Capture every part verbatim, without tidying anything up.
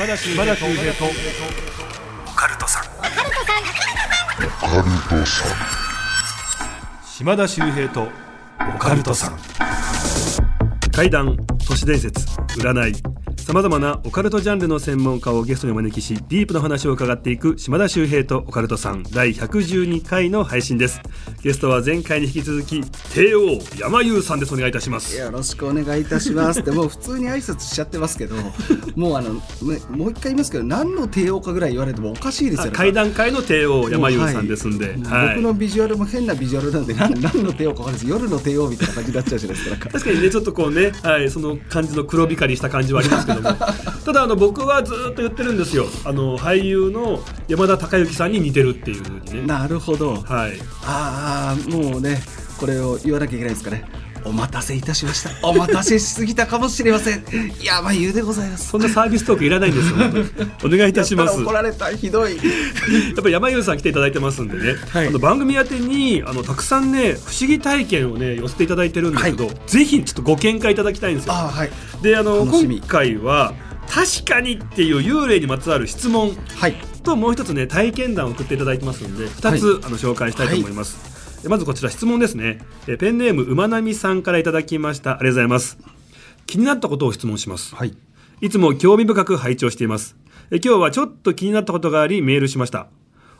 島田秀平とオカルトさん島田秀平とオカルトさん怪談、都市伝説、占いさまざまなオカルトジャンルの専門家をゲストにお招きしディープの話を伺っていく島田秀平とオカルトさんだいひゃくじゅうにかいの配信です。ゲストは前回に引き続き帝王山優さんです。お願いいたします。よろしくお願いいたしますってもう普通に挨拶しちゃってますけどもうあのもう一回言いますけど何の帝王かぐらい言われてもおかしいですよね。怪談界の帝王山優さんですんで、はいはい、僕のビジュアルも変なビジュアルなんで 何, 何の帝王か分かんないです。夜の帝王みたいな感じになっちゃうじゃないですか。確かにねちょっとこうね、はい、その感じの黒光りした感じはありますけどただあの僕はずっと言ってるんですよ。あの俳優の山田孝之さんに似てるっていう風にね。なるほど、はい、ああもうねこれを言わなきゃいけないですかね。お待たせいたしました。お待たせしすぎたかもしれませんやばい言うでございます。そんなサービストークいらないんですよお願いいたします。怒られたひどいやっぱり山優さん来ていただいてますんでね、はい、あの番組宛てにあのたくさんね不思議体験をね寄せていただいてるんですけど、はい、ぜひちょっとご見解いただきたいんですよ。あ、はい、であの今回は確かにっていう幽霊にまつわる質問と、はい、もう一つね体験談を送っていただいてますのでふたつ、はい、あの紹介したいと思います、はい。まずこちら質問ですね。ペンネーム馬波さんからいただきました。ありがとうございます。気になったことを質問します、はい、いつも興味深く拝聴しています。え今日はちょっと気になったことがありメールしました。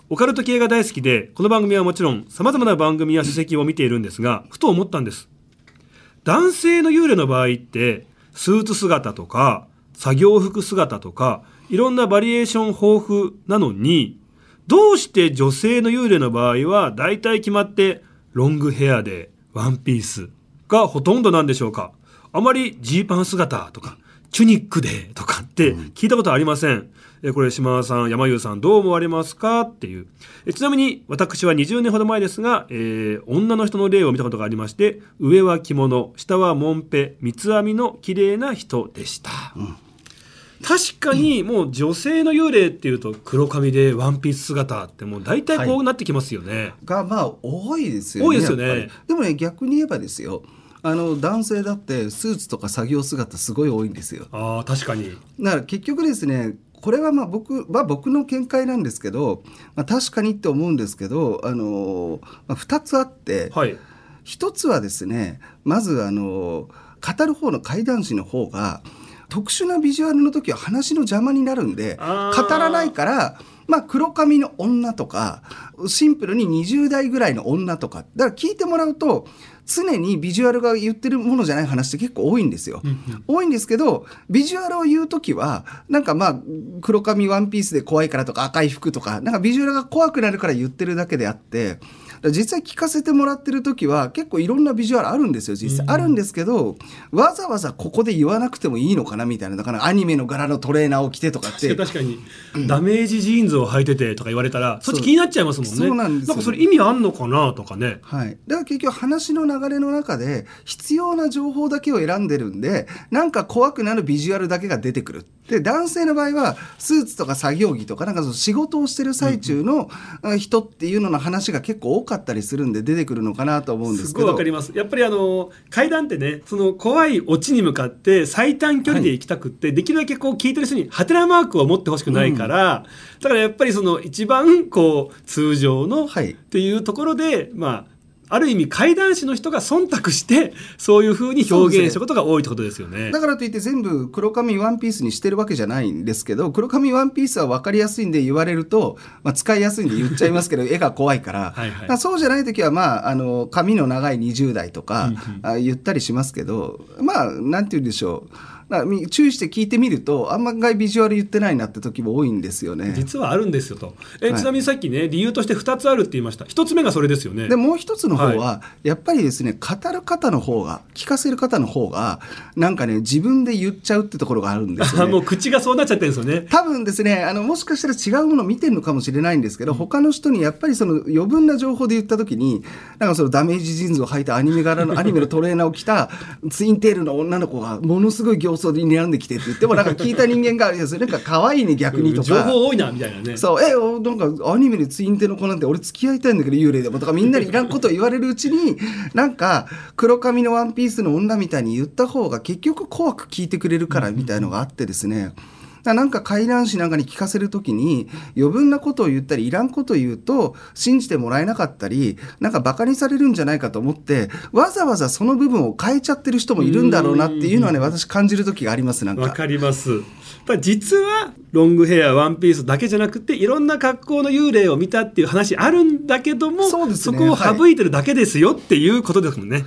オカルト系が大好きでこの番組はもちろん様々な番組や書籍を見ているんですがふと思ったんです。男性の幽霊の場合ってスーツ姿とか作業服姿とかいろんなバリエーション豊富なのにどうして女性の幽霊の場合はだいたい決まってロングヘアでワンピースがほとんどなんでしょうか。あまりジーパン姿とかチュニックでとかって聞いたことありません。これ島田さん山優さんどう思われますかっていう。ちなみに私はにじゅうねんほど前ですが、えー、女の人の霊を見たことがありまして上は着物下はもんぺ三つ編みの綺麗な人でした、うん。確かにもう女性の幽霊っていうと黒髪でワンピース姿ってもう大体こうなってきますよね、はい、がまあ多いですよね。多いですよね。でもね逆に言えばですよあの男性だってスーツとか作業姿すごい多いんですよ。あ確かに。だから結局ですねこれはまあ 僕, まあ僕の見解なんですけど、まあ、確かにって思うんですけど、あのーまあ、ふたつあって、はい、ひとつはですねまずあのー、語る方の怪談師の方が特殊なビジュアルの時は話の邪魔になるんで語らないから、まあ、黒髪の女とかシンプルににじゅうだいぐらいの女とかだから聞いてもらうと常にビジュアルが言ってるものじゃない話って結構多いんですよ、うんうん、多いんですけどビジュアルを言うときはなんかまあ黒髪ワンピースで怖いからとか赤い服とかなんかビジュアルが怖くなるから言ってるだけであって実際聞かせてもらってる時は結構いろんなビジュアルあるんですよ。実際あるんですけど、うん、わざわざここで言わなくてもいいのかなみたいなだからアニメの柄のトレーナーを着てとかって確かに、うん、ダメージジーンズを履いててとか言われたらそっち気になっちゃいますもんね。そうなんですよ。なんかそれ意味あんのかなとかね、はい、だから結局話の流れの中で必要な情報だけを選んでるんでなんか怖くなるビジュアルだけが出てくる。で男性の場合はスーツとか作業着とかなんかその仕事をしてる最中の人っていうのの話が結構多くかったりするんで出てくるのかなと思うんですけど。すごいわかります。やっぱりあの怪談ってねその怖いオチに向かって最短距離で行きたくって、はい、できるだけこう聞いてる人にハテナマークを持ってほしくないから、うん、だからやっぱりその一番こう通常の、はい、っていうところでまあある意味怪談師の人が忖度してそういう風に表現したことが多いってことですよね。だからといって全部黒髪ワンピースにしてるわけじゃないんですけど黒髪ワンピースは分かりやすいんで言われると、まあ、使いやすいんで言っちゃいますけど絵が怖いから、はいはい、だからそうじゃない時は、まあ、あの髪の長いにじゅう代とか、うんうん、言ったりしますけどまあなんて言うんでしょう注意して聞いてみるとあんまりビジュアル言ってないなって時も多いんですよね。実はあるんですよとえ、はい、ちなみにさっきね理由としてふたつあるって言いました。ひとつめがそれですよね。でもうひとつの方は、はい、やっぱりですね語る方の方が聞かせる方の方がなんかね自分で言っちゃうってところがあるんですよねもう口がそうなっちゃってるんですよね多分ですねあのもしかしたら違うもの見てるのかもしれないんですけど、うん、他の人にやっぱりその余分な情報で言った時になんかそのダメージジーンズを履いたアニメ柄のアニメのトレーナーを着たツインテールの女の子がものすごい行そうに悩んできてって言ってもなんか聞いた人間がいやそれなんか可愛いね逆にとか情報多いなみたいなねそうえなんかアニメでツインテの子なんて俺付き合いたいんだけど幽霊でもとかみんなにいらんことを言われるうちになんか黒髪のワンピースの女みたいに言った方が結局怖く聞いてくれるからみたいのがあってですねだなんか怪談師なんかに聞かせるときに余分なことを言ったりいらんことを言うと信じてもらえなかったりなんかバカにされるんじゃないかと思ってわざわざその部分を変えちゃってる人もいるんだろうなっていうのはね私感じるときがあります。なんかわかります。やっぱ実はロングヘアワンピースだけじゃなくていろんな格好の幽霊を見たっていう話あるんだけども そうですね、そこを省いてるだけですよっていうことですもんね、はい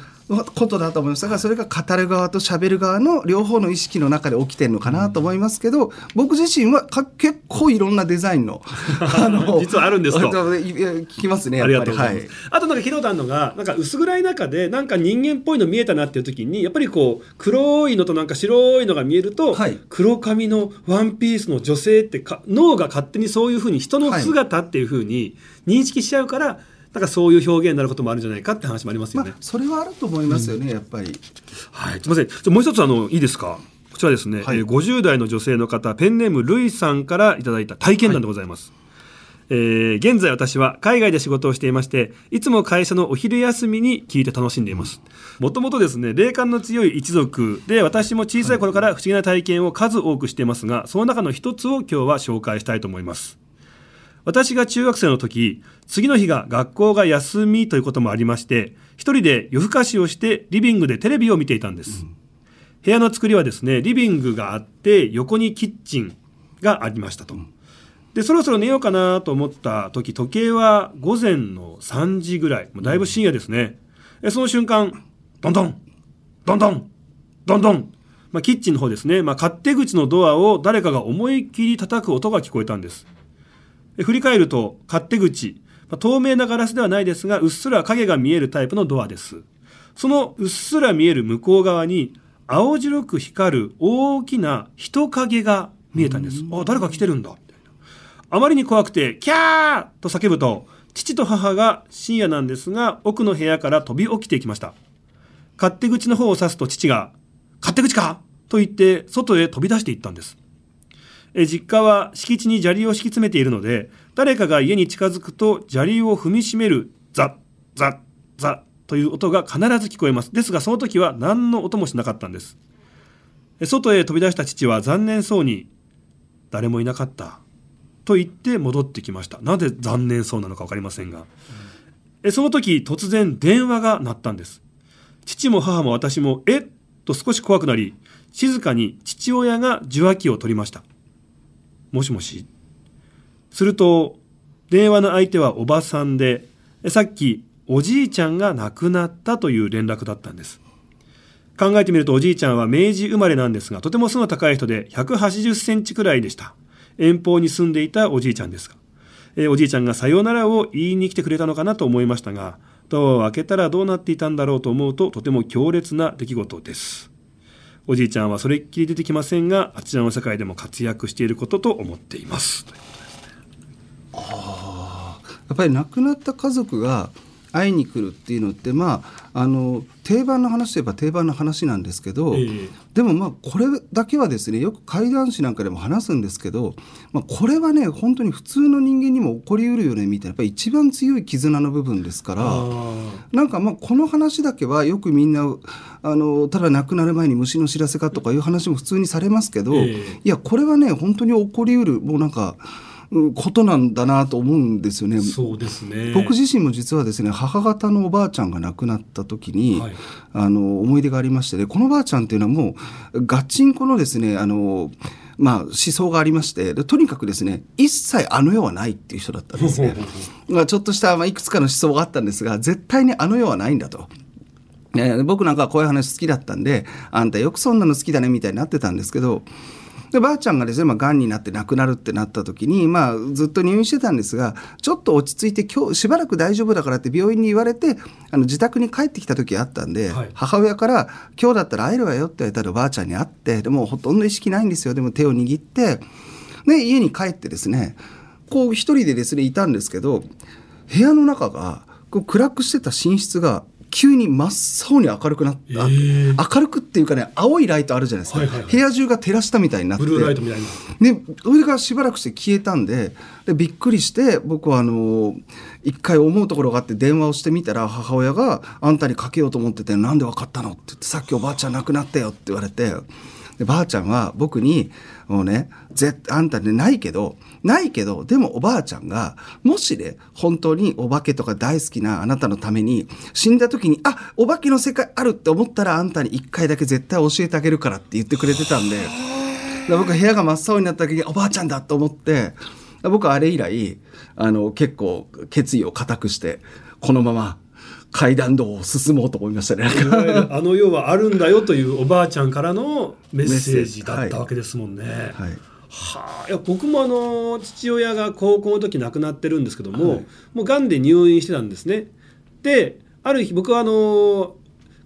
ことだと思います。だからそれが語る側と喋る側の両方の意識の中で起きてるのかなと思いますけど、うん、僕自身はか結構いろんなデザイン の, あの実はあるんですと聞きますね。やっぱりありがとうございます、はい、あとなんか拾ったのがなんか薄暗い中でなんか人間っぽいの見えたなっていう時にやっぱりこう黒いのとなんか白いのが見えると、はい、黒髪のワンピースの女性ってか脳が勝手にそういうふうに人の姿っていうふうに認識しちゃうから、はいだからそういう表現になることもあるんじゃないかって話もありますよね、まあ、それはあると思いますよね、うん、やっぱり、はい、すみません。じゃあもう一つあのいいですか。こちらですね、はいえー、ごじゅう代の女性の方ペンネームルイさんからいただいた体験談でございます、はいえー、現在私は海外で仕事をしていましていつも会社のお昼休みに聞いて楽しんでいます。もともとですね霊感の強い一族で私も小さい頃から不思議な体験を数多くしていますがその中の一つを今日は紹介したいと思います。私が中学生の時、次の日が学校が休みということもありまして、一人で夜更かしをしてリビングでテレビを見ていたんです。うん、部屋の作りはですね、リビングがあって横にキッチンがありましたと。うん、で、そろそろ寝ようかなと思った時、時計は午前のさんじぐらい、もうだいぶ深夜ですね。うん、その瞬間、ドンドン、ドンドン、ドンドン、まあ、キッチンの方ですね、まあ、勝手口のドアを誰かが思いっきり叩く音が聞こえたんです。振り返ると勝手口、透明なガラスではないですがうっすら影が見えるタイプのドアです。そのうっすら見える向こう側に青白く光る大きな人影が見えたんです。あ、誰か来てるんだみたいな。あまりに怖くてキャーと叫ぶと父と母が深夜なんですが奥の部屋から飛び起きていきました。勝手口の方を指すと父が勝手口かと言って外へ飛び出していったんです。実家は敷地に砂利を敷き詰めているので誰かが家に近づくと砂利を踏みしめるザッザッザッという音が必ず聞こえます。ですがその時は何の音もしなかったんです。外へ飛び出した父は残念そうに誰もいなかったと言って戻ってきました。なぜ残念そうなのか分かりませんが、うん、その時突然電話が鳴ったんです。父も母も私もえっと少し怖くなり静かに父親が受話器を取りました。もしもし。すると電話の相手はおばさんでさっきおじいちゃんが亡くなったという連絡だったんです。考えてみるとおじいちゃんは明治生まれなんですがとても背の高い人でひゃくはちじゅっセンチくらいでした。遠方に住んでいたおじいちゃんですが、えー、おじいちゃんがさよならを言いに来てくれたのかなと思いましたがドアを開けたらどうなっていたんだろうと思うととても強烈な出来事です。おじいちゃんはそれっきり出てきませんがあちらの世界でも活躍していることと思っています。ああ、やっぱり亡くなった家族が会いに来るっていうのって、まあ、あの定番の話といえば定番の話なんですけど、えー、でもまあこれだけはですねよく怪談師なんかでも話すんですけど、まあ、これはね本当に普通の人間にも起こりうるよねみたいなやっぱり一番強い絆の部分ですからなんかまあこの話だけはよくみんなあのただ亡くなる前に虫の知らせかとかいう話も普通にされますけど、えー、いやこれはね本当に起こりうるもうなんかことなんだなと思うんですよね。そうですね。僕自身も実はですね母方のおばあちゃんが亡くなった時に、はい、あの思い出がありまして、ね、このおばあちゃんっていうのはもうガチンコのですねあの、まあ、思想がありましてとにかくですね一切あの世はないっていう人だったんですねまあちょっとした、まあ、いくつかの思想があったんですが絶対にあの世はないんだと。ね、僕なんかはこういう話好きだったんであんたよくそんなの好きだねみたいになってたんですけどでばあちゃんがですね、まあ、がんになって亡くなるってなった時に、まあ、ずっと入院してたんですがちょっと落ち着いて今日しばらく大丈夫だからって病院に言われてあの自宅に帰ってきた時あったんで、はい、母親から今日だったら会えるわよって言われたらばあちゃんに会ってでもほとんど意識ないんですよでも手を握ってで家に帰ってですねこう一人でですねいたんですけど部屋の中がこう暗くしてた寝室が急に真っ青に明るくなった、えー、明るくっていうかね青いライトあるじゃないですか、はいはいはい、部屋中が照らしたみたいになってブルーライトみたいなでそれがしばらくして消えたん で, でびっくりして僕はあの一回思うところがあって電話をしてみたら母親があんたにかけようと思っててなんで分かったのって言ってさっきおばあちゃん亡くなったよって言われてでばあちゃんは僕にもうね、ぜあんたねないけどないけどでもおばあちゃんがもしね本当にお化けとか大好きなあなたのために死んだ時にあお化けの世界あるって思ったらあんたに一回だけ絶対教えてあげるからって言ってくれてたんで、僕は部屋が真っ青になった時におばあちゃんだと思って、僕はあれ以来あの結構決意を固くしてこのまま階段道を進もうと思いましたね。あの世はあるんだよというおばあちゃんからのメッセージだったわけですもんね。はいはいはあ、いや僕もあの父親が高校の時亡くなってるんですけども、はい、もうがんで入院してたんですね。である日僕はあの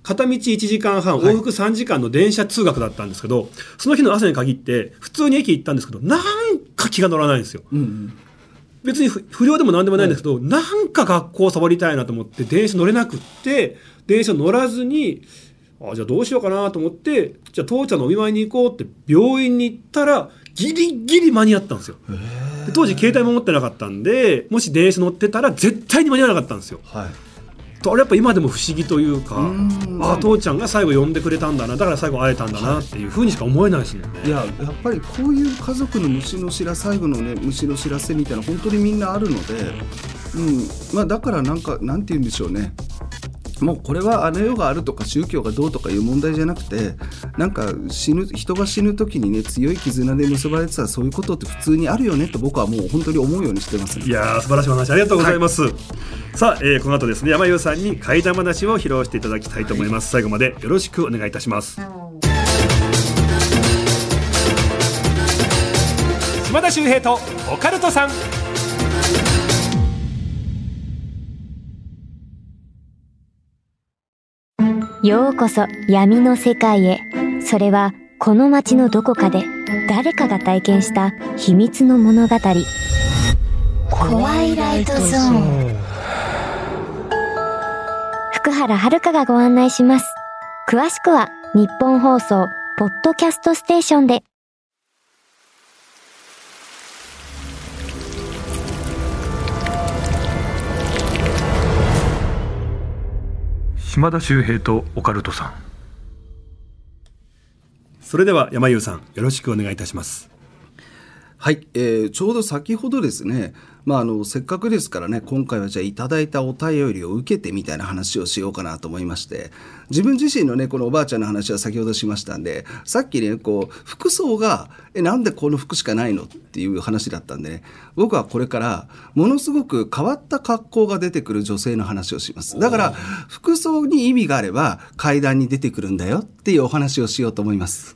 片道いちじかんはん往復さんじかんの電車通学だったんですけど、はい、その日の朝に限って普通に駅行ったんですけどなんか気が乗らないんですよ、うんうん別に不良でも何でもないんですけど、うん、なんか学校をサボりたいなと思って電車乗れなくって電車乗らずにあじゃあどうしようかなと思ってじゃあ父ちゃんのお見舞いに行こうって病院に行ったらギリギリ間に合ったんですよ。で当時携帯も持ってなかったんでもし電車乗ってたら絶対に間に合わなかったんですよ、はい、とあれやっぱ今でも不思議というかうああ父ちゃんが最後呼んでくれたんだなだから最後会えたんだなっていうふうにしか思えないですね。いや、やっぱりこういう家族の虫の知ら最後のね虫の知らせみたいな本当にみんなあるので、うんまあ、だからなんかなんて言うんでしょうねもうこれはあの世があるとか宗教がどうとかいう問題じゃなくてなんか死ぬ人が死ぬ時にね強い絆で結ばれてたらそういうことって普通にあるよねと僕はもう本当に思うようにしてます、ね、いや素晴らしい話ありがとうございます、はい、さあ、えー、この後ですね山優さんに怪談話を披露していただきたいと思います、はい、最後までよろしくお願いいたします。島田秀平とオカルトさんようこそ闇の世界へ。それはこの街のどこかで誰かが体験した秘密の物語。怖いライトゾーン福原遥がご案内します。詳しくは日本放送ポッドキャストステーションで。島田秀平とオカルトさん。それでは山優さんよろしくお願いいたします。はい、えー、ちょうど先ほどですね、まあ、あのせっかくですからね今回はじゃあいただいたお便りを受けてみたいな話をしようかなと思いまして、自分自身のねこのおばあちゃんの話は先ほどしましたんで、さっきねこう服装がえなんでこの服しかないのっていう話だったんでね、僕はこれからものすごく変わった格好が出てくる女性の話をします。だから服装に意味があれば階段に出てくるんだよっていうお話をしようと思います。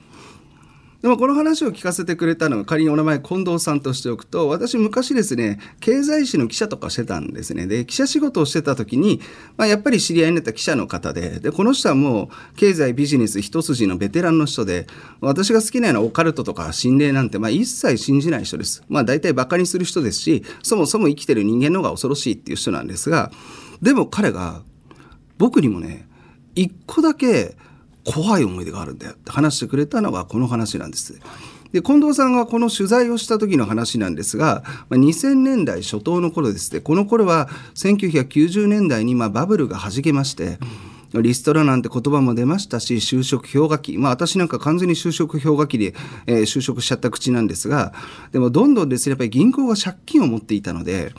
でもこの話を聞かせてくれたのが仮にお名前近藤さんとしておくと、私昔ですね経済誌の記者とかしてたんですね。で記者仕事をしてた時に、まあ、やっぱり知り合いになった記者の方 で, でこの人はもう経済ビジネス一筋のベテランの人で、私が好きなのはオカルトとか心霊なんて、まあ、一切信じない人です。まあ大体バカにする人ですし、そもそも生きてる人間の方が恐ろしいっていう人なんですが、でも彼が僕にもね一個だけ怖い思い出があるんだよって話してくれたのがこの話なんです。で近藤さんがこの取材をした時の話なんですが、にせんねんだい初頭の頃ですね。この頃はせんきゅうひゃくきゅうじゅうねんだいにまあバブルがはじけまして、うん、リストラなんて言葉も出ましたし、就職氷河期、まあ、私なんか完全に就職氷河期で、えー、就職しちゃった口なんですが、でもどんどんですねやっぱり銀行が借金を持っていたので、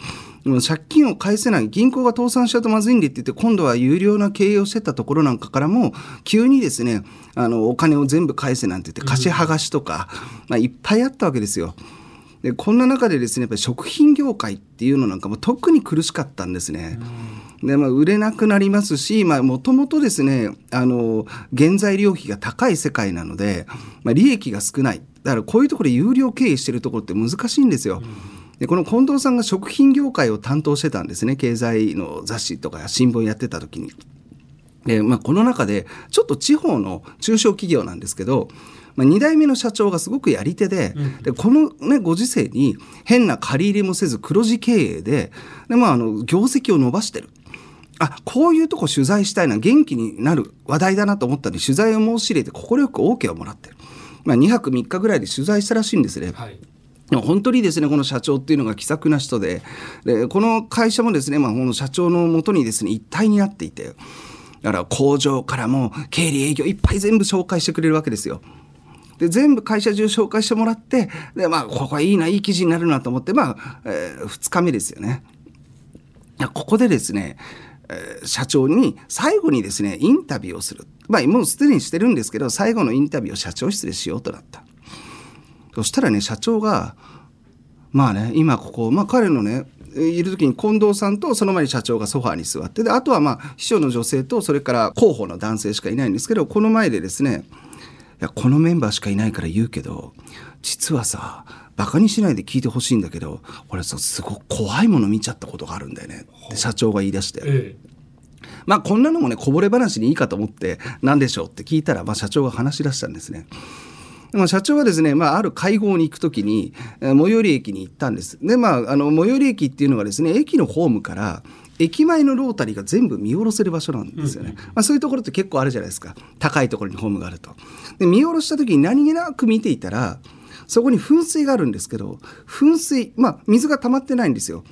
借金を返せない、銀行が倒産しちゃうとまずいんでって言って、今度は有料な経営をしてたところなんかからも急にですねあのお金を全部返せなんて言って貸し剥がしとか、まあ、いっぱいあったわけですよ。でこんな中でですねやっぱり食品業界っていうのなんかも特に苦しかったんですね。でまあ、売れなくなりますし、もともとですねあの原材料費が高い世界なので、まあ、利益が少ない。だからこういうところで有料経営してるところって難しいんですよ。でこの近藤さんが食品業界を担当してたんですね。経済の雑誌とか新聞やってた時に、で、まあ、この中でちょっと地方の中小企業なんですけど、まあ、にだいめの社長がすごくやり手 で,、うん、でこの、ね、ご時世に変な借り入れもせず黒字経営 で, で、まあ、あの業績を伸ばしてる。あこういうとこ取材したいな、元気になる話題だなと思ったので取材を申し入れて快く OK をもらってる、まあ、にはくみっかぐらいで取材したらしいんですね、はい。本当にですねこの社長っていうのが気さくな人 で, でこの会社もですね、まあ、この社長のもとにですね一体になっていて、だから工場からも経理営業いっぱい全部紹介してくれるわけですよ。で全部会社中紹介してもらって、で、まあ、ここいいないい記事になるなと思って、まあ、えー、ふつかめですよね。ここでですね、社長に最後にですねインタビューをする、まあ、もうすでにしてるんですけど、最後のインタビューを社長室でしようとなった。そしたらね、社長がまあね、今ここ、まあ、彼のねいる時に近藤さんとその前に社長がソファーに座って、であとはまあ秘書の女性とそれから広報の男性しかいないんですけど、この前でですね、いやこのメンバーしかいないから言うけど、実はさバカにしないで聞いてほしいんだけど、俺さすごく怖いもの見ちゃったことがあるんだよねって社長が言い出して、ええ、まあこんなのもねこぼれ話にいいかと思って、何でしょうって聞いたら、まあ社長が話し出したんですね。まあ、社長はですね、まあ、ある会合に行くときに、えー、最寄り駅に行ったんです。で、まあ、あの、最寄り駅っていうのはですね、駅のホームから、駅前のロータリーが全部見下ろせる場所なんですよね。うんうん、まあ、そういうところって結構あるじゃないですか。高いところにホームがあると。で、見下ろしたときに何気なく見ていたら、そこに噴水があるんですけど、噴水、まあ、水が溜まってないんですよ。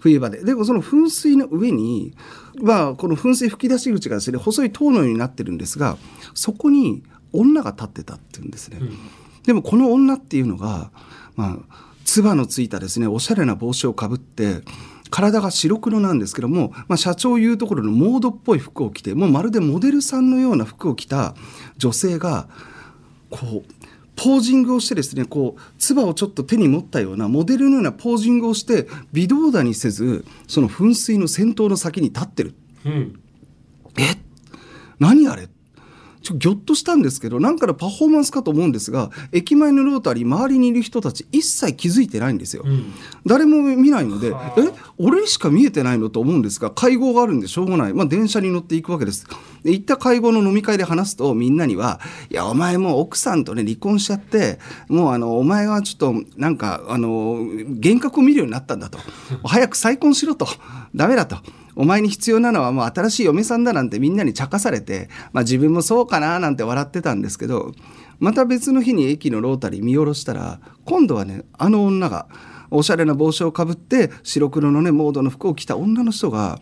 冬場で。でもその噴水の上に、まあ、この噴水吹き出し口がですね、細い塔のようになってるんですが、そこに、女が立ってたっていうんですね、うん、でもこの女っていうのが、まあ、唾のついたですねおしゃれな帽子をかぶって、体が白黒なんですけども、まあ、社長いうところのモードっぽい服を着て、もうまるでモデルさんのような服を着た女性がこうポージングをしてですね、こう唾をちょっと手に持ったようなモデルのようなポージングをして、微動だにせずその噴水の先頭の先に立ってる、うん、え何あれ、ちょっとギョッとしたんですけど、なんかのパフォーマンスかと思うんですが、駅前のロータリー周りにいる人たち一切気づいてないんですよ、うん、誰も見ないので、え俺しか見えてないのと思うんですが、会合があるんでしょうがない、まあ、電車に乗っていくわけです。で行った会合の飲み会で話すと、みんなには、いやお前もう奥さんとね離婚しちゃって、もうあのお前はちょっとなんかあの幻覚を見るようになったんだと早く再婚しろと、ダメだと、お前に必要なのはもう新しい嫁さんだなんてみんなに茶化されて、まあ、自分もそうかななんて笑ってたんですけど、また別の日に駅のロータリー見下ろしたら、今度はねあの女がおしゃれな帽子をかぶって白黒のねモードの服を着た女の人が、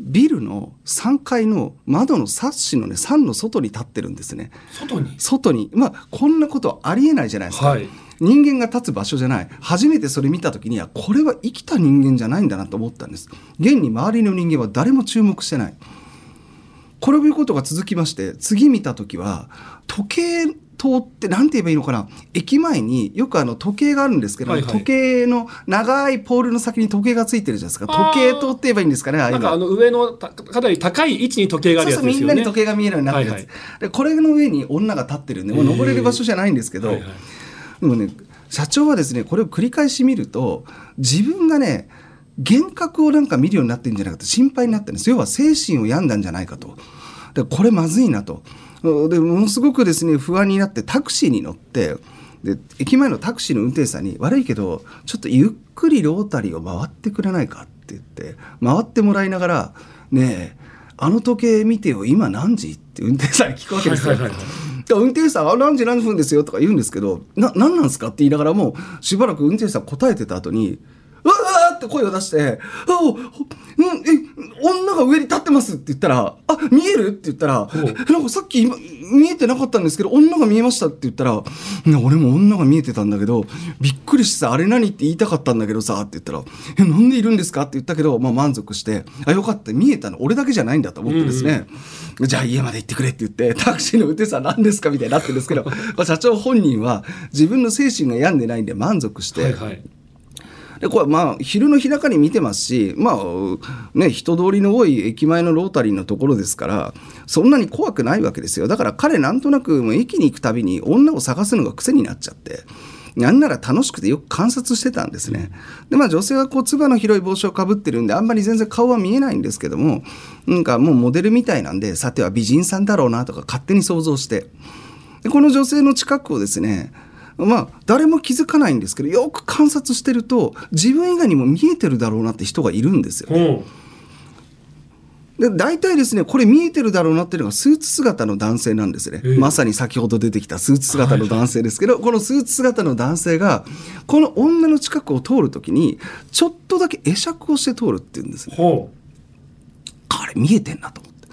ビルのさんがいの窓のサッシのね桟の外に立ってるんですね。外に外に、まあ、こんなことありえないじゃないですか、はい、人間が立つ場所じゃない。初めてそれ見た時には、これは生きた人間じゃないんだなと思ったんです。現に周りの人間は誰も注目してない。これを見ることが続きまして、次見た時は時計塔って何て言えばいいのかな、駅前によくあの時計があるんですけど、はいはい、時計の長いポールの先に時計がついてるじゃないですか。時計塔って言えばいいんですかね。ああいうの、なんかあの上のたかなり高い位置に時計があるやつですよね。そうそう、みんなに時計が見えるようになってるやつ、はいはい、でこれの上に女が立ってるんで、もう登れる場所じゃないんですけど、はいはい、でもね社長はですねこれを繰り返し見ると、自分がね幻覚をなんか見るようになってるんじゃないかと心配になったんです。要は精神を病んだんじゃないかと。でこれまずいなと。でものすごくですね不安になって、タクシーに乗って、で駅前のタクシーの運転手さんに、悪いけどちょっとゆっくりロータリーを回ってくれないかって言って回ってもらいながら、ねえあの時計見てよ今何時って運転手さんに聞くわけですよ。運転手さんは何時何分ですよとか言うんですけど、な何なんですかって言いながらもしばらく運転手さん答えてた後に、うわーって声を出して、あお、うん、え女が上に立ってますって言ったら、あ見えるって言ったら、なんかさっき今見えてなかったんですけど女が見えましたって言ったら、俺も女が見えてたんだけどびっくりしてさ、あれ何って言いたかったんだけどさって言ったら、えなんでいるんですかって言ったけど、まあ、満足して、あよかった、見えたの俺だけじゃないんだと思ってですね、うんうん、じゃあ家まで行ってくれって言って、タクシーの運転手さん何ですかみたいになってるんですけど社長本人は自分の精神が病んでないんで満足して、はいはい、でこれまあ昼の日中に見てますし、まあね、人通りの多い駅前のロータリーのところですから、そんなに怖くないわけですよ。だから彼なんとなくもう駅に行くたびに女を探すのが癖になっちゃって、なんなら楽しくてよく観察してたんですね。で、まあ、女性はこうつばの広い帽子をかぶってるんであんまり全然顔は見えないんですけども、なんかもうモデルみたいなんで、さては美人さんだろうなとか勝手に想像して、でこの女性の近くをですね、まあ、誰も気づかないんですけど、よく観察してると自分以外にも見えてるだろうなって人がいるんですよ、ね、で大体ですねこれ見えてるだろうなっていうのがスーツ姿の男性なんですね、えー、まさに先ほど出てきたスーツ姿の男性ですけど、はい、このスーツ姿の男性がこの女の近くを通るときにちょっとだけ会釈をして通るっていうんですね。これ見えてんなと思って、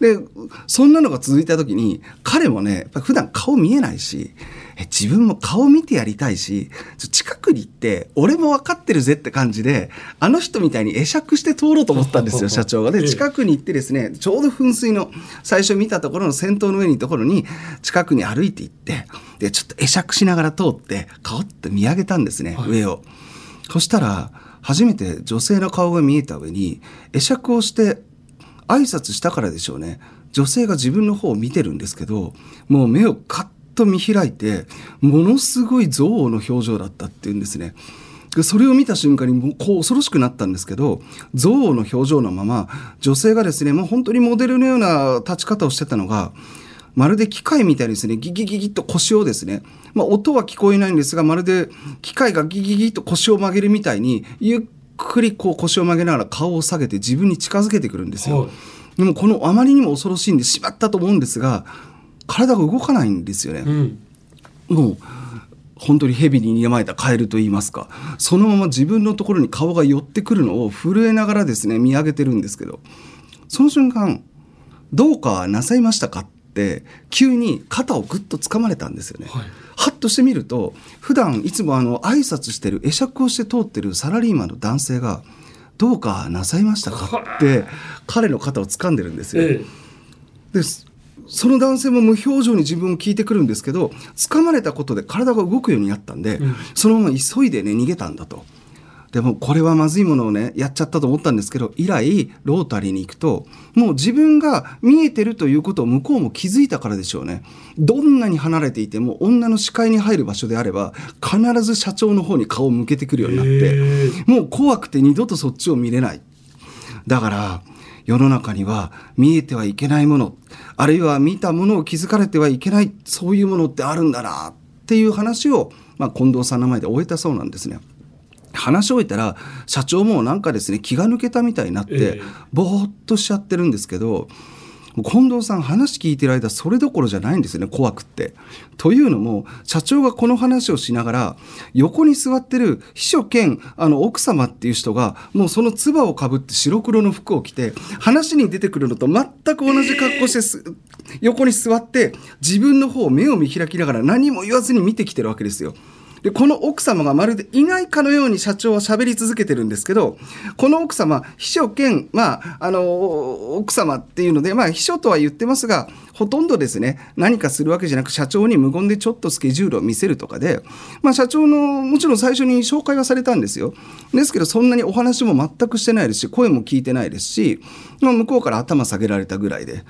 でそんなのが続いた時に彼もねやっぱ普段顔見えないし、え自分も顔見てやりたいし近くに行って俺も分かってるぜって感じであの人みたいに会釈して通ろうと思ったんですよ社長が。で近くに行ってですねちょうど噴水の最初見たところの先頭の上にいるところに近くに歩いて行ってでちょっと会釈しながら通って顔って見上げたんですね、はい、上を。そしたら初めて女性の顔が見えた上に会釈をして挨拶したからでしょうね、女性が自分の方を見てるんですけどもう目をカッと見開いてものすごい憎悪の表情だったっていうんですね。それを見た瞬間にもうこう恐ろしくなったんですけど、憎悪の表情のまま女性がですねもう本当にモデルのような立ち方をしてたのがまるで機械みたいにですねギギギギッと腰をですね、まあ、音は聞こえないんですがまるで機械がギギギッと腰を曲げるみたいにゆっくりこう腰を曲げながら顔を下げて自分に近づけてくるんですよ、はい、でもこのあまりにも恐ろしいんでしまったと思うんですが体が動かないんですよね、うん、もう本当に蛇に睨まれたカエルと言いますか、そのまま自分のところに顔が寄ってくるのを震えながらですね見上げてるんですけど、その瞬間どうかなさいましたかで急に肩をぐっと掴まれたんですよね、はい、はっとしてみると普段いつもあの挨拶してる会釈をして通ってるサラリーマンの男性がどうかなさいましたかって彼の肩を掴んでるんですよ、ええ、でその男性も無表情に自分を聞いてくるんですけど掴まれたことで体が動くようになったんで、うん、そのまま急いでね逃げたんだと。でもこれはまずいものをねやっちゃったと思ったんですけど以来ロータリーに行くともう自分が見えてるということを向こうも気づいたからでしょうね。どんなに離れていても女の視界に入る場所であれば必ず社長の方に顔を向けてくるようになってもう怖くて二度とそっちを見れない。だから世の中には見えてはいけないものあるいは見たものを気づかれてはいけないそういうものってあるんだなっていう話を、まあ、近藤さんの前で終えたそうなんですね。話し終えたら社長もなんかですね気が抜けたみたいになってぼーっとしちゃってるんですけど、近藤さん話聞いてる間それどころじゃないんですよね怖くって。というのも社長がこの話をしながら横に座ってる秘書兼あの奥様っていう人がもうその唾をかぶって白黒の服を着て話に出てくるのと全く同じ格好してす、えー、横に座って自分の方を目を見開きながら何も言わずに見てきてるわけですよ。でこの奥様がまるでいないかのように社長は喋り続けてるんですけど、この奥様秘書兼、まあ、あの奥様っていうので、まあ、秘書とは言ってますがほとんどですね何かするわけじゃなく社長に無言でちょっとスケジュールを見せるとかで、まあ、社長のもちろん最初に紹介はされたんですよ。ですけどそんなにお話も全くしてないですし声も聞いてないですし、まあ、向こうから頭下げられたぐらいで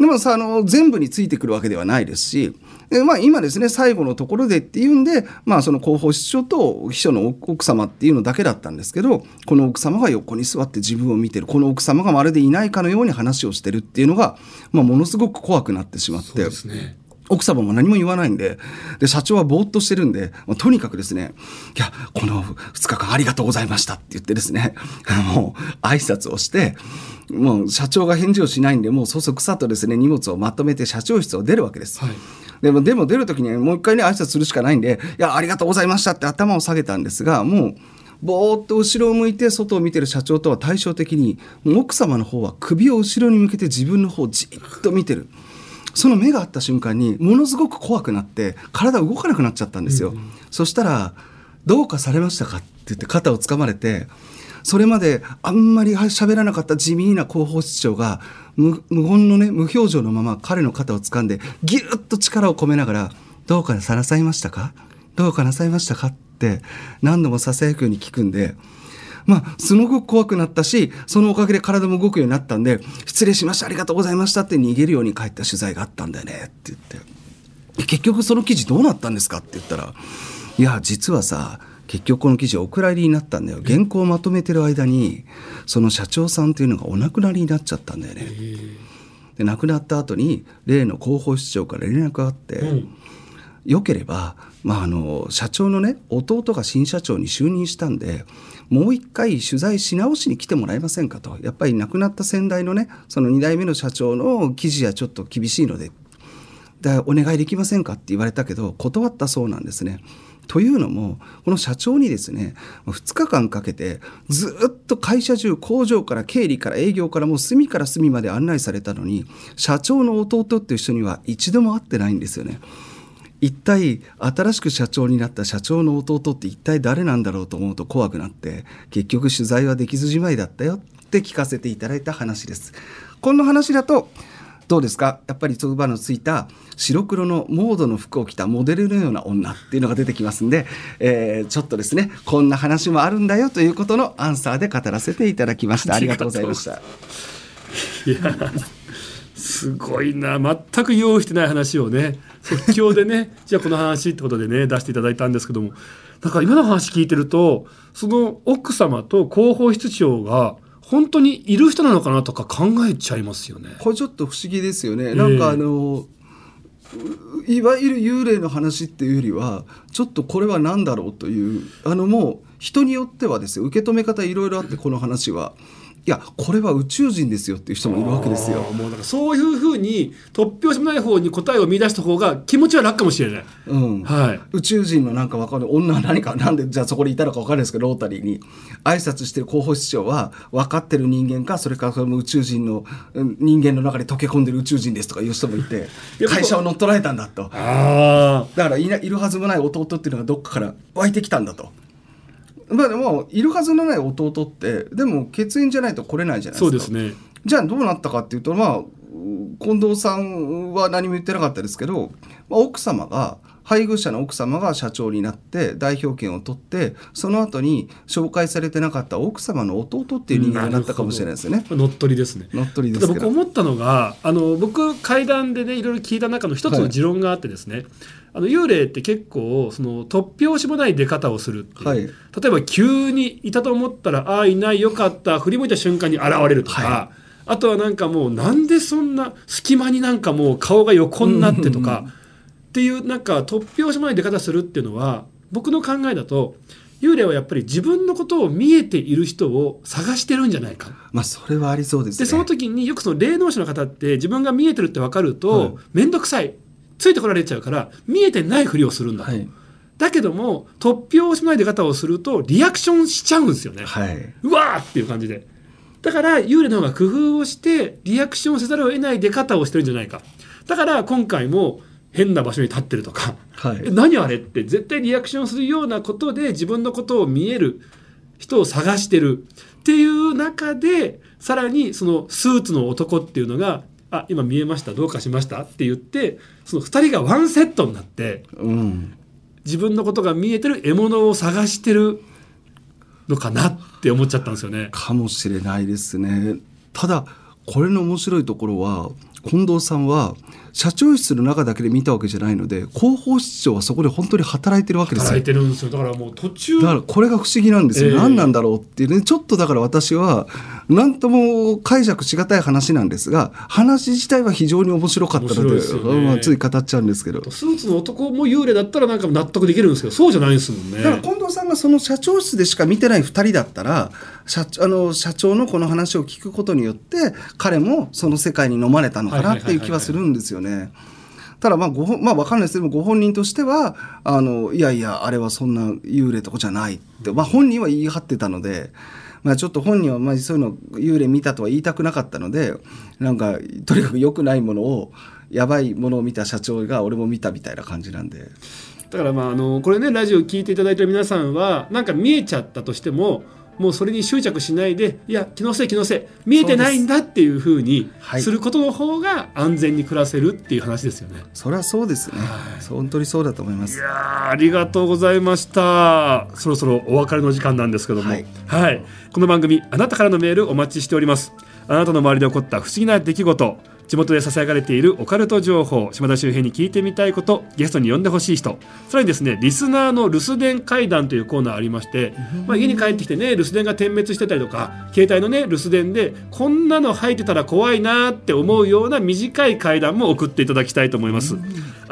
でもさあの全部についてくるわけではないですし、で、まあ、今ですね最後のところでっていうんで、まあ、その広報室長と秘書の奥様っていうのだけだったんですけど、この奥様が横に座って自分を見てるこの奥様がまるでいないかのように話をしてるっていうのが、まあ、ものすごく怖くなってしまって、そうですね奥様も何も言わないん で, で社長はぼーっとしてるんで、まあ、とにかくですねいやこのふつかかんありがとうございましたって言ってですねもう挨拶をしてもう社長が返事をしないんでもうそそくさとですね荷物をまとめて社長室を出るわけです、はい、で, もでも出る時にもう一回ね挨拶するしかないんでいやありがとうございましたって頭を下げたんですが、もうぼーっと後ろを向いて外を見てる社長とは対照的に奥様の方は首を後ろに向けて自分の方をじっと見てる。その目が合った瞬間にものすごく怖くなって体動かなくなっちゃったんですよ、うん、そしたらどうかされましたかって言って肩をつかまれて、それまであんまり喋らなかった地味な広報室長が 無, 無言のね無表情のまま彼の肩をつかんでギュッと力を込めながらどうかなさいましたかどうかなさいましたかって何度もささやくように聞くんで、まあ、すごく怖くなったしそのおかげで体も動くようになったんで失礼しましたありがとうございましたって逃げるように帰った取材があったんだよねって言って、結局その記事どうなったんですかって言ったらいや実はさ結局この記事お蔵入りになったんだよ、原稿をまとめてる間にその社長さんというのがお亡くなりになっちゃったんだよね。で亡くなった後に例の広報室長から連絡があって、うん、よければ、まあ、あの社長のね弟が新社長に就任したんでもう一回取材し直しに来てもらえませんかと、やっぱり亡くなった先代のねそのにだいめの社長の記事はちょっと厳しいのででお願いできませんかって言われたけど断ったそうなんですね。というのもこの社長にですねふつかかんかけてずっと会社中工場から経理から営業からもう隅から隅まで案内されたのに社長の弟っていう人には一度も会ってないんですよね。一体新しく社長になった社長の弟って一体誰なんだろうと思うと怖くなって結局取材はできずじまいだったよって聞かせていただいた話です。この話だとどうですか、やっぱりつばのついた白黒のモードの服を着たモデルのような女っていうのが出てきますんで、えー、ちょっとですねこんな話もあるんだよということのアンサーで語らせていただきました。ありがとうございました。いやすごいな、全く用意してない話をね即興でねじゃあこの話ってことでね出していただいたんですけども、なんか今の話聞いてるとその奥様と広報室長が本当にいる人なのかなとか考えちゃいますよね。これちょっと不思議ですよね。なんかあの、えー、いわゆる幽霊の話っていうよりはちょっとこれは何だろうというあのもう人によってはですよ受け止め方いろいろあって、この話はいやこれは宇宙人ですよっていう人もいるわけですよ。もうだからそういうふうに突拍子もない方に答えを見出した方が気持ちは楽かもしれない、うんはい、宇宙人のなんか分かる女は何かなんでじゃあそこにいたのか分かるんですけどロータリーに挨拶してる広報室長は分かってる人間かそれからそれも宇宙人の人間の中に溶け込んでる宇宙人ですとかいう人もいて会社を乗っ取られたんだとあだからいるはずもない弟っていうのがどっかから湧いてきたんだと。まあ、でもいるはずのない弟ってでも血縁じゃないと来れないじゃないですか。そうですね。じゃあどうなったかっていうと、まあ、近藤さんは何も言ってなかったですけど、まあ、奥様が配偶者の奥様が社長になって代表権を取ってその後に紹介されてなかった奥様の弟っていう人間になったかもしれないですね。乗っ取りですね。乗っ取りですけど僕思ったのがあの僕会談でねいろいろ聞いた中の一つの持論があってですね、はい、あの幽霊って結構その突拍子もない出方をするっていう、はい、例えば急にいたと思ったらああいないよかった振り向いた瞬間に現れるとか、はい、あとはなんかもうなんでそんな隙間になんかもう顔が横になってとか、うんうんうんっていうなんか突拍子もない出方するっていうのは僕の考えだと幽霊はやっぱり自分のことを見えている人を探してるんじゃないか、まあ、それはありそうですね。でその時によくその霊能者の方って自分が見えてるって分かると面倒くさいついてこられちゃうから見えてないふりをするんだと、はい、だけども突拍子もない出方をするとリアクションしちゃうんですよね、はい、うわーっていう感じでだから幽霊の方が工夫をしてリアクションせざるを得ない出方をしてるんじゃないか。だから今回も変な場所に立ってるとか、はい、何あれって絶対リアクションするようなことで自分のことを見える人を探してるっていう中でさらにそのスーツの男っていうのがあ今見えましたどうかしましたって言ってそのふたりがワンセットになって、うん、自分のことが見えてる獲物を探してるのかなって思っちゃったんですよね。かもしれないですね。ただこれの面白いところは近藤さんは社長室の中だけで見たわけじゃないので広報室長はそこで本当に働いてるわけですよ。働いてるんですよ。だからもう途中だからこれが不思議なんですよ、えー、何なんだろうっていうねちょっとだから私は何とも解釈しがたい話なんですが話自体は非常に面白かったの で, で、ねまあ、つい語っちゃうんですけどスーツの男も幽霊だったらなんか納得できるんですけどそうじゃないですもんね。だから近藤さんがその社長室でしか見てないふたりだったら 社, あの社長のこの話を聞くことによって彼もその世界に飲まれたのかなっていう気はするんですよね。ただまあご本、まあ、分かんないですけどもご本人としてはあのいやいやあれはそんな幽霊とかじゃないって、まあ、本人は言い張ってたので、まあ、ちょっと本人はまあそういうの幽霊見たとは言いたくなかったのでなんかとにかく良くないものをやばいものを見た社長が俺も見たみたいな感じなんでだからまああのこれねラジオ聞いていただいてる皆さんはなんか見えちゃったとしてももうそれに執着しないでいや気のせい気のせい見えてないんだっていう風にすることの方が安全に暮らせるっていう話ですよね、はい、それはそうですね、はい、本当にそうだと思います。いやありがとうございました。そろそろお別れの時間なんですけども、はいはい、この番組あなたからのメールお待ちしております。あなたの周りで起こった不思議な出来事地元でささやかれているオカルト情報島田周平に聞いてみたいことゲストに呼んでほしい人さらにですねリスナーの留守電怪談というコーナーありまして、まあ、家に帰ってきてね留守電が点滅してたりとか携帯のね留守電でこんなの入ってたら怖いなって思うような短い怪談も送っていただきたいと思います。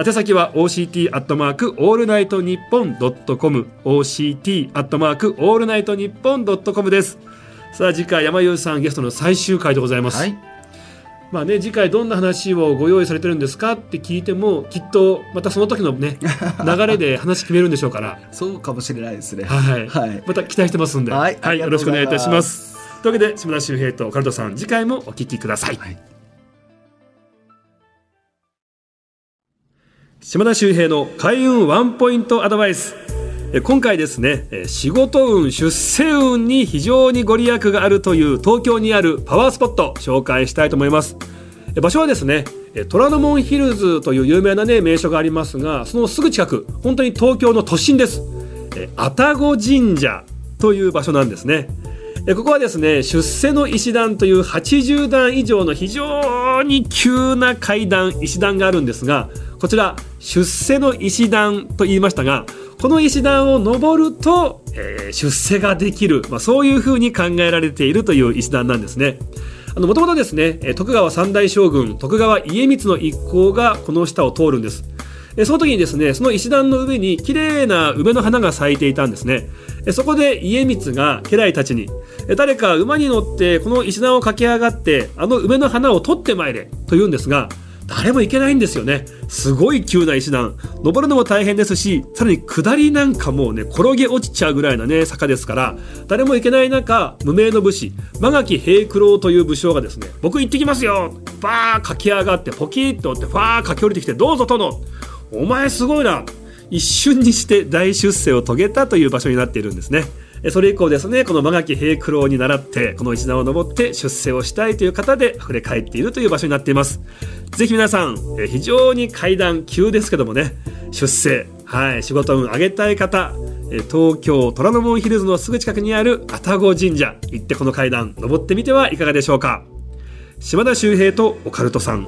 宛先は オーシーティーアットマークオールナイトニッポンドットコム オーシーティーアットマークオールナイトニッポンドットコム です。さあ次回山優さんゲストの最終回でございます、はいまあね、次回どんな話をご用意されてるんですかって聞いても、きっとまたその時のね流れで話決めるんでしょうからそうかもしれないですね。はい、はい、また期待してますんで、はい、はい、よろしくお願いいたします。というわけで、島田秀平とカルトさん、次回もお聞きください、はい、島田秀平の開運ワンポイントアドバイス。今回ですね、仕事運、出世運に非常にご利益があるという東京にあるパワースポット紹介したいと思います。場所はですね、虎ノ門ヒルズという有名な、ね、名所がありますが、そのすぐ近く、本当に東京の都心です。愛宕神社という場所なんですね。ここはですね、出世の石段というはちじゅうだん以上の非常に急な階段、石段があるんですが、こちら出世の石段と言いましたが、この石段を登ると、えー、出世ができる、まあ、そういうふうに考えられているという石段なんですね。もともとですね、徳川三代将軍徳川家光の一行がこの下を通るんです。その時にですね、その石段の上に綺麗な梅の花が咲いていたんですね。そこで家光が家来たちに、誰か馬に乗ってこの石段を駆け上がってあの梅の花を取ってまいれと言うんですが、誰も行けないんですよね。すごい急な石段、登るのも大変ですし、さらに下りなんかもうね、転げ落ちちゃうぐらいなね坂ですから、誰も行けない中、無名の武士馬垣平九郎という武将がですね、僕行ってきますよ、バー駆け上がってポキッと折ってファー駆け下りてきて、どうぞ殿、お前すごいな、一瞬にして大出世を遂げたという場所になっているんですね。それ以降ですね、この馬垣平九郎に倣ってこの石段を登って出世をしたいという方で溢れ返っているという場所になっています。ぜひ皆さん、非常に階段急ですけどもね、出世、はい、仕事運上げたい方、東京虎ノ門ヒルズのすぐ近くにある愛宕神社行って、この階段登ってみてはいかがでしょうか。島田秀平とオカルトさん。